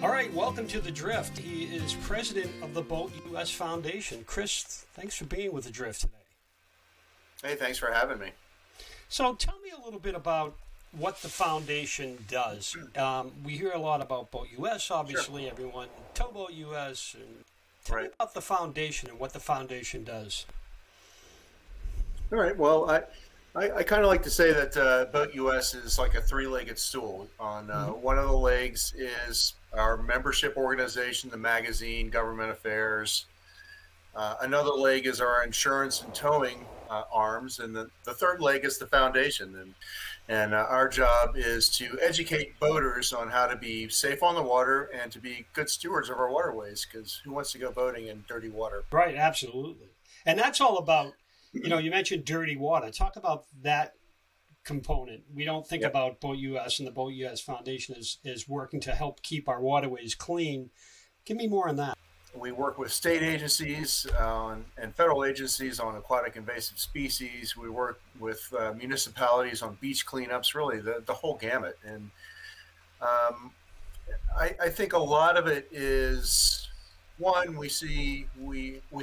All right, welcome to The Drift. He is president of the BoatUS Foundation. Chris, thanks for being with The Drift today. Hey, thanks for having me. So tell me a little bit about what the foundation does. We hear a lot about BoatUS, obviously, sure. Everyone. Tell BoatUS. Tell me about the foundation and what the foundation does. All right, well, I kind of like to say that BoatUS is like a three-legged stool. On one of the legs is our membership organization, the magazine, government affairs. Another leg is our insurance and towing arms, and the third leg is the foundation. And our job is to educate boaters on how to be safe on the water and to be good stewards of our waterways, because who wants to go boating in dirty water? Right, absolutely. And that's all about, you know, you mentioned dirty water. Talk about that component. We don't think about BoatUS and the BoatUS Foundation is working to help keep our waterways clean. Give me more on that. We work with state agencies and federal agencies on aquatic invasive species. We work with municipalities on beach cleanups, really the whole gamut. And I think a lot of it is, one, we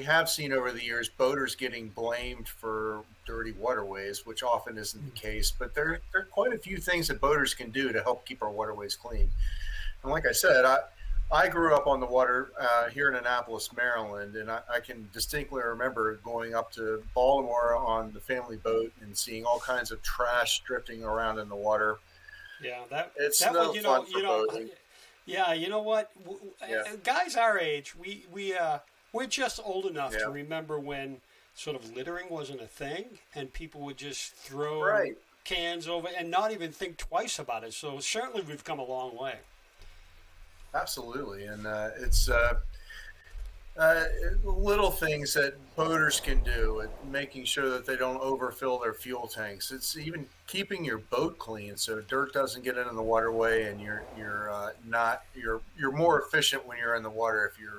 have seen over the years boaters getting blamed for dirty waterways, which often isn't the case, but there are quite a few things that boaters can do to help keep our waterways clean. And like I said, I grew up on the water here in Annapolis, Maryland, and I can distinctly remember going up to Baltimore on the family boat and seeing all kinds of trash drifting around in the water. Yeah, it's no fun for boating. Yeah, you know what? Guys our age, we're just old enough to remember when sort of littering wasn't a thing, and people would just throw cans over and not even think twice about it. So certainly we've come a long way. Absolutely, and it's little things that boaters can do, at making sure that they don't overfill their fuel tanks. It's even keeping your boat clean so dirt doesn't get into the waterway, and you're more efficient when you're in the water if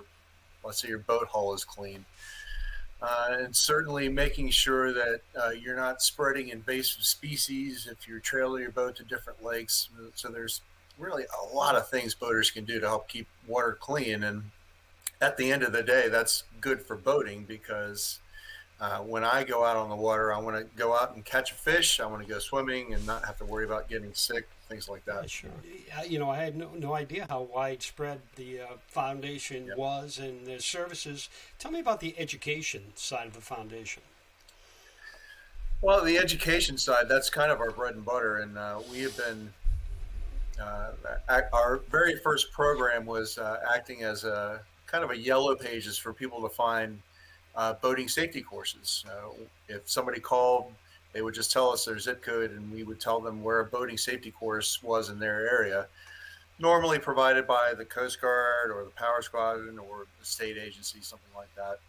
let's say your boat hull is clean. And certainly making sure that you're not spreading invasive species if you trailer your boat to different lakes. So there's really a lot of things boaters can do to help keep water clean. And at the end of the day, that's good for boating, because when I go out on the water, I want to go out and catch a fish. I want to go swimming and not have to worry about getting sick, things like that. Sure. You know, I had no idea how widespread the foundation was and their services. Tell me about the education side of the foundation. Well, the education side, that's kind of our bread and butter. And we have been... our very first program was acting as a kind of a yellow pages for people to find boating safety courses. If somebody called, they would just tell us their zip code, and we would tell them where a boating safety course was in their area, normally provided by the Coast Guard or the Power Squadron or the state agency, something like that.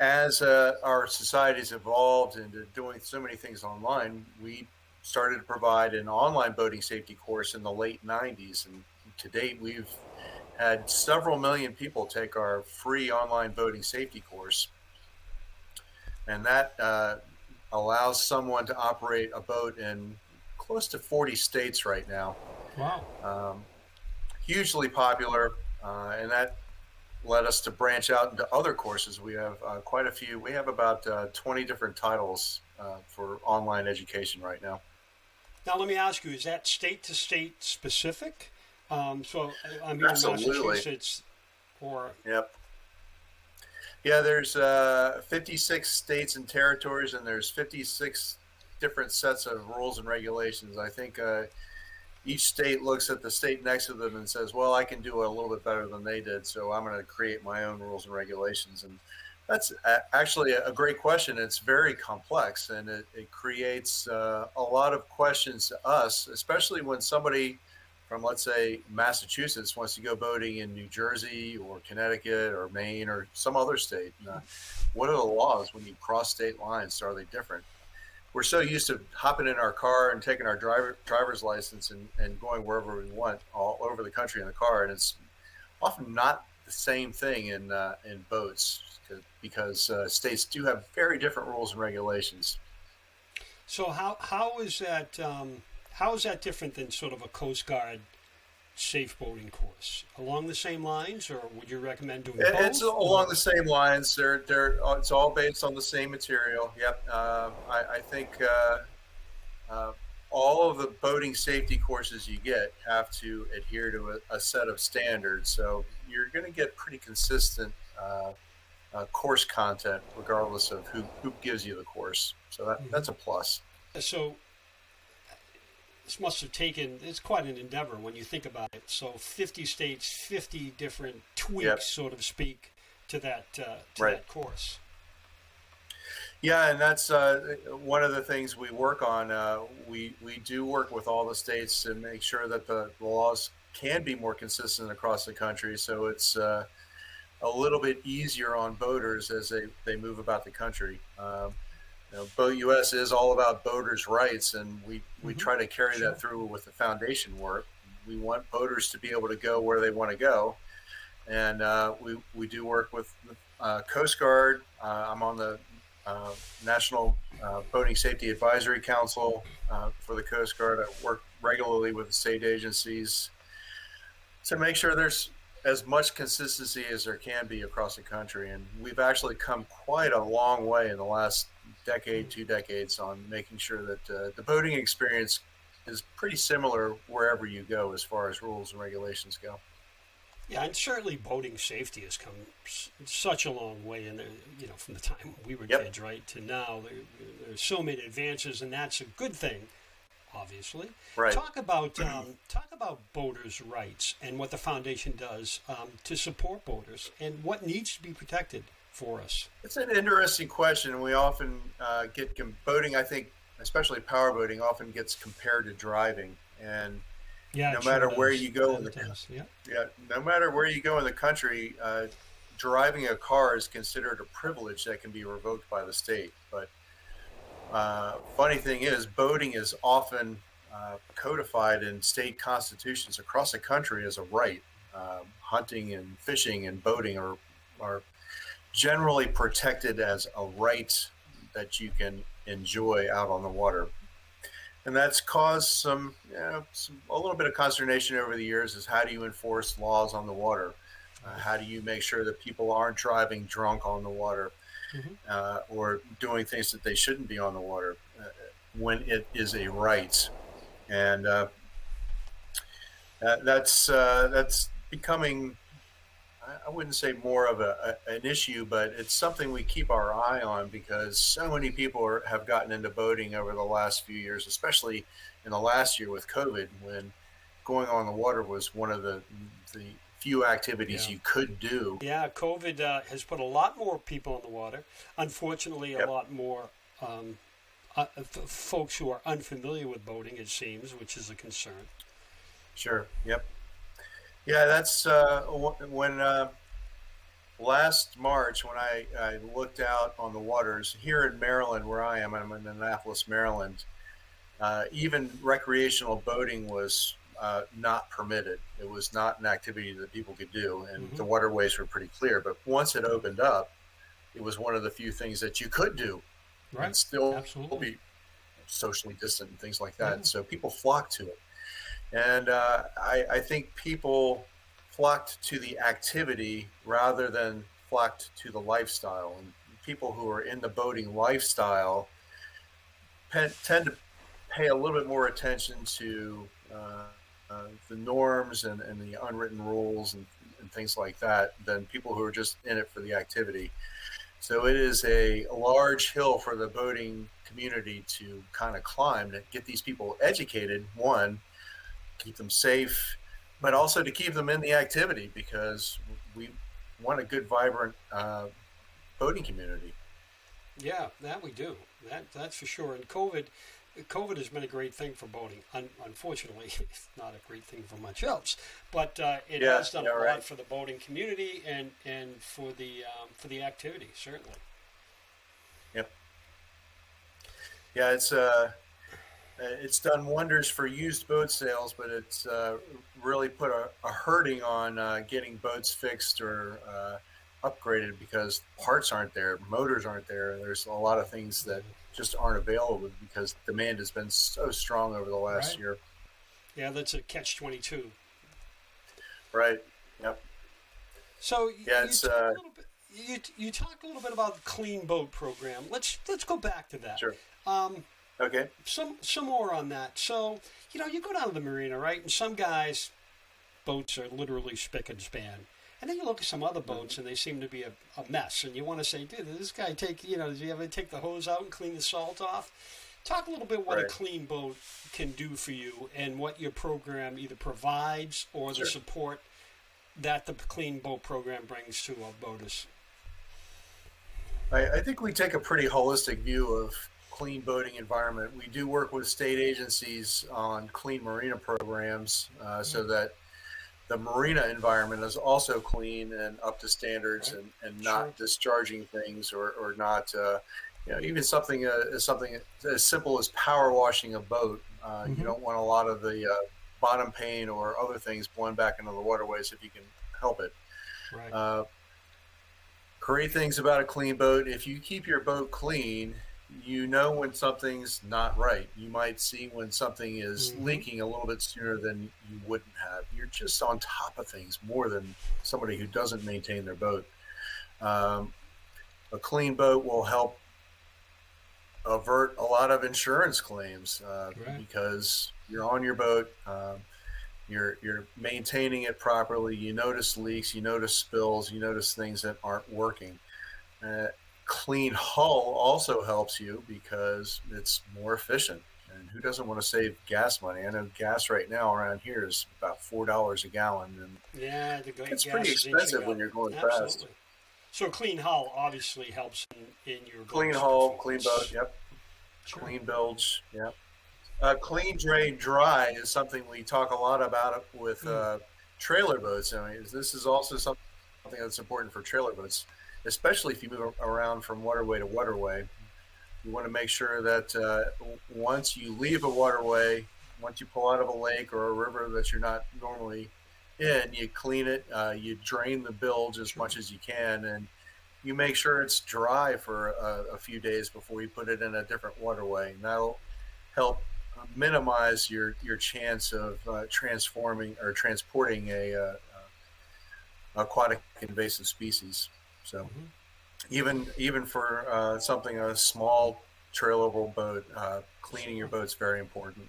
As our society's evolved into doing so many things online, we started to provide an online boating safety course in the late 90s. And to date, we've had several million people take our free online boating safety course. And that allows someone to operate a boat in close to 40 states right now. Wow. Hugely popular. And that led us to branch out into other courses. We have quite a few. We have about 20 different titles for online education right now. Now, let me ask you, is that state-to-state specific? So I'm here in Massachusetts. Yep. Yeah, there's 56 states and territories, and there's 56 different sets of rules and regulations. I think each state looks at the state next to them and says, well, I can do a little bit better than they did, so I'm going to create my own rules and regulations. And that's actually a great question. It's very complex, and it creates a lot of questions to us, especially when somebody from, let's say, Massachusetts wants to go boating in New Jersey or Connecticut or Maine or some other state. What are the laws when you cross state lines? Are they different? We're so used to hopping in our car and taking our driver's license and going wherever we want all over the country in the car, and it's often not the same thing in boats, because states do have very different rules and regulations. So how is that different than sort of a Coast Guard safe boating course along the same lines, or would you recommend doing both? It's along the same lines. It's all based on the same material. Yep. I think all of the boating safety courses you get have to adhere to a set of standards. So you're going to get pretty consistent course content regardless of who gives you the course. So that's a plus. So this must have taken, it's quite an endeavor when you think about it. So 50 states, 50 different tweaks, so to speak, to that course. Yeah, and that's one of the things we work on. We do work with all the states and make sure that the laws can be more consistent across the country. So it's a little bit easier on boaters as they move about the country. BoatUS is all about boaters' rights, and we try to carry that through with the foundation work. We want boaters to be able to go where they want to go. And we do work with Coast Guard. I'm on the National Boating Safety Advisory Council for the Coast Guard. I work regularly with the state agencies to make sure there's as much consistency as there can be across the country. And we've actually come quite a long way in the last decade, 2 decades, on making sure that the boating experience is pretty similar wherever you go as far as rules and regulations go. Yeah, and certainly boating safety has come such a long way, and from the time we were kids, right, to now, there's so many advances, and that's a good thing, obviously. Right. Talk about boaters' rights and what the foundation does to support boaters, and what needs to be protected for us. It's an interesting question. We often get boating. I think, especially power boating, often gets compared to driving, and no matter where you go in the country, driving a car is considered a privilege that can be revoked by the state. But funny thing is, boating is often codified in state constitutions across the country as a right. Hunting and fishing and boating are generally protected as a right that you can enjoy out on the water. And that's caused a little bit of consternation over the years, is how do you enforce laws on the water? How do you make sure that people aren't driving drunk on the water or doing things that they shouldn't be on the water when it is a right? And that's becoming, I wouldn't say more of an issue, but it's something we keep our eye on, because so many people have gotten into boating over the last few years, especially in the last year with COVID, when going on the water was one of the few activities you could do. Yeah, COVID has put a lot more people on the water. Unfortunately, a lot more folks who are unfamiliar with boating, it seems, which is a concern. Sure, yep. Yeah, that's when last March, when I looked out on the waters here in Maryland, where I am. I'm in Annapolis, Maryland. Even recreational boating was not permitted. It was not an activity that people could do, and the waterways were pretty clear. But once it opened up, it was one of the few things that you could do, and still be socially distant and things like that. Yeah. So people flocked to it. And I think people flocked to the activity rather than flocked to the lifestyle. And people who are in the boating lifestyle tend to pay a little bit more attention to the norms and the unwritten rules and things like that than people who are just in it for the activity. So it is a large hill for the boating community to kind of climb, to get these people educated, one, keep them safe, but also to keep them in the activity, because we want a good, vibrant boating community. Yeah, that we do. That's for sure. And COVID has been a great thing for boating. Unfortunately, it's not a great thing for much else, but it has done a lot for the boating community and for the activity, certainly. Yep. Yeah, it's done wonders for used boat sales, but it's really put a hurting on getting boats fixed or upgraded, because parts aren't there, motors aren't there. There's a lot of things that just aren't available because demand has been so strong over the last year. Yeah, that's a catch-22. Right. Yep. So yeah, it's a little bit. You talk a little bit about the Clean Boat Program. Let's go back to that. Sure. Okay. Some more on that. So, you know, you go down to the marina, right? And some guys' boats are literally spick and span. And then you look at some other boats and they seem to be a mess. And you want to say, dude, did this guy take, you know, does he ever take the hose out and clean the salt off? Talk a little bit what a clean boat can do for you and what your program either provides or the support that the Clean Boat Program brings to our boaters. I think we take a pretty holistic view of clean boating environment. We do work with state agencies on clean marina programs so that the marina environment is also clean and up to standards and not discharging things or not, you know, even something as simple as power washing a boat. You don't want a lot of the bottom paint or other things blowing back into the waterways if you can help it. Right. Great things about a clean boat. If you keep your boat clean, you know when something's not right. You might see when something is leaking a little bit sooner than you wouldn't have. You're just on top of things more than somebody who doesn't maintain their boat. A clean boat will help avert a lot of insurance claims because you're on your boat, you're maintaining it properly, you notice leaks, you notice spills, you notice things that aren't working. Clean hull also helps you because it's more efficient. And who doesn't want to save gas money? I know gas right now around here is about $4 a gallon, and it's pretty expensive when you're going fast. So clean hull obviously helps in your clean hull, clean boat, clean bilge, clean drain dry is something we talk a lot about with trailer boats. I mean, this is also something that's important for trailer boats. Especially if you move around from waterway to waterway, you want to make sure that once you leave a waterway, once you pull out of a lake or a river that you're not normally in, you clean it, you drain the bilge as much as you can, and you make sure it's dry for a few days before you put it in a different waterway. And that'll help minimize your chance of transforming or transporting a aquatic invasive species. So even for something, a small trailable boat, cleaning your boat's very important.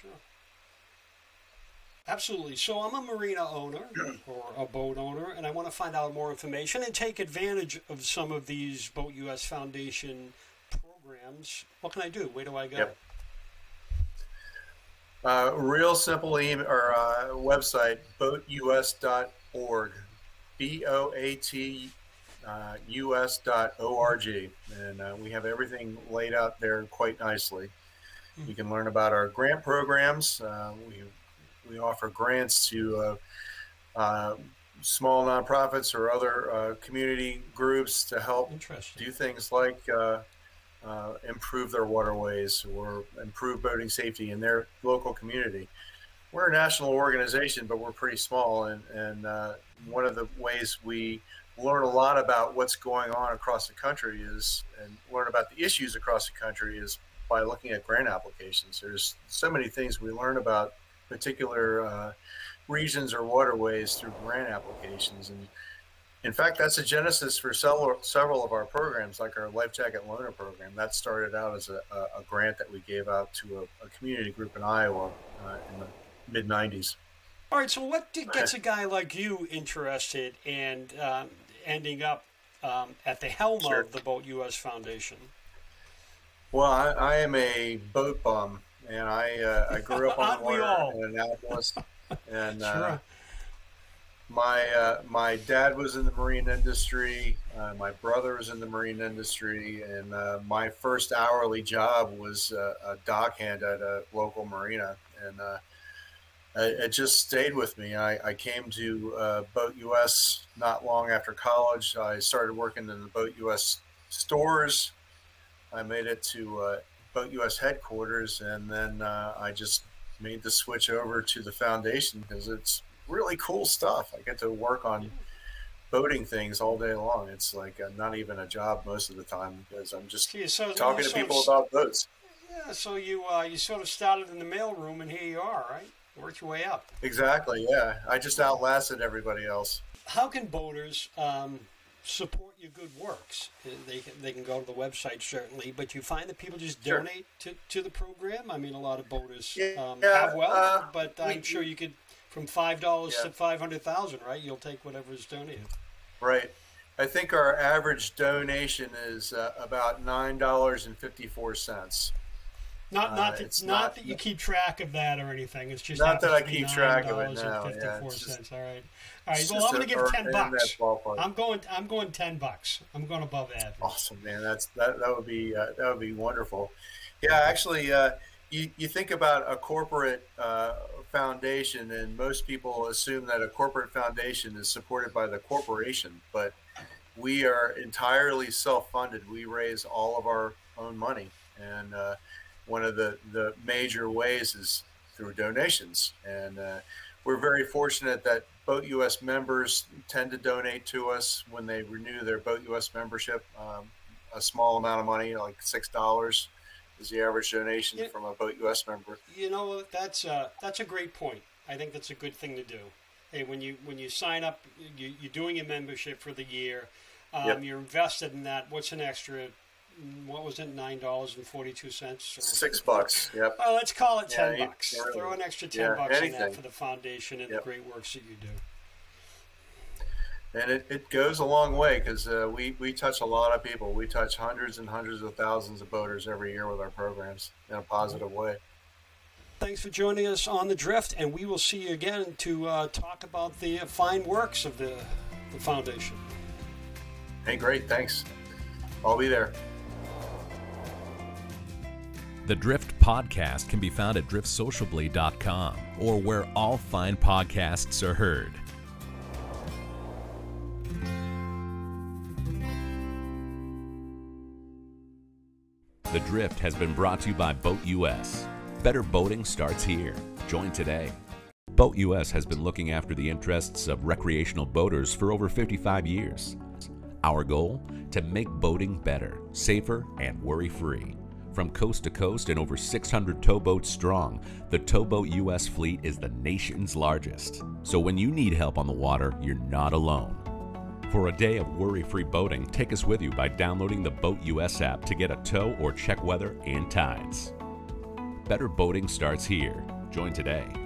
Sure. Absolutely. So I'm a marina owner or a boat owner, and I want to find out more information and take advantage of some of these BoatUS Foundation programs. What can I do? Where do I go? Real simple email or website, boatus.org. BOATUS.org, and we have everything laid out there quite nicely. You can learn about our grant programs. We offer grants to small nonprofits or other community groups to help do things like improve their waterways or improve boating safety in their local community. We're a national organization, but we're pretty small, and one of the ways we learn a lot about what's going on across the country is, and learn about the issues across the country is by looking at grant applications. There's so many things we learn about particular regions or waterways through grant applications. And in fact, that's a genesis for several of our programs, like our Life Jacket Loaner Program. That started out as a grant that we gave out to a community group in Iowa in the mid 90s. All right, so what gets a guy like you interested and ending up at the helm of the BoatUS Foundation? Well, I am a boat bum, and I grew up on the water in Annapolis, and my dad was in the marine industry, my brother was in the marine industry, and my first hourly job was a dockhand at a local marina, and it just stayed with me. I came to BoatUS not long after college. I started working in the BoatUS stores. I made it to BoatUS headquarters, and then I just made the switch over to the foundation because it's really cool stuff. I get to work on boating things all day long. It's like not even a job most of the time because I'm just talking to people about boats. Yeah, so you sort of started in the mailroom, and here you are, right? work your way up. Exactly, yeah. I just outlasted everybody else. How can boaters support your good works? They can go to the website, certainly, but you find that people just donate to the program? I mean, a lot of boaters have wealth, but I'm sure you could, from $5 to $500,000, right? You'll take whatever is donated. Right. I think our average donation is about $9.54. Not that you keep track of that or anything. It's just not that I keep track of it now. $9.54. All right. Well, I'm going to give $10. I'm going $10. I'm going above average. Awesome, man. That would be wonderful. Yeah, actually, you think about a corporate foundation, and most people assume that a corporate foundation is supported by the corporation, but we are entirely self-funded. We raise all of our own money, and one of the major ways is through donations. And we're very fortunate that BoatUS members tend to donate to us when they renew their BoatUS membership, a small amount of money, like $6 is the average donation from a BoatUS member. You know, that's a great point. I think that's a good thing to do. Hey, when you sign up, you're doing your membership for the year. You're invested in that. What's an extra? What was it? $9.42. $6. Yep. Well, let's call it $10. Throw an extra $10 in that for the foundation and the great works that you do. And it goes a long way because we touch a lot of people. We touch hundreds and hundreds of thousands of boaters every year with our programs in a positive way. Thanks for joining us on The Drift, and we will see you again to talk about the fine works of the foundation. Hey, great. Thanks. I'll be there. The Drift podcast can be found at driftsociably.com or where all fine podcasts are heard. The Drift has been brought to you by BoatUS. Better boating starts here. Join today. BoatUS has been looking after the interests of recreational boaters for over 55 years. Our goal? To make boating better, safer, and worry-free. From coast to coast and over 600 towboats strong, the Towboat US fleet is the nation's largest. So when you need help on the water, you're not alone. For a day of worry-free boating, take us with you by downloading the BoatUS app to get a tow or check weather and tides. Better boating starts here. Join today.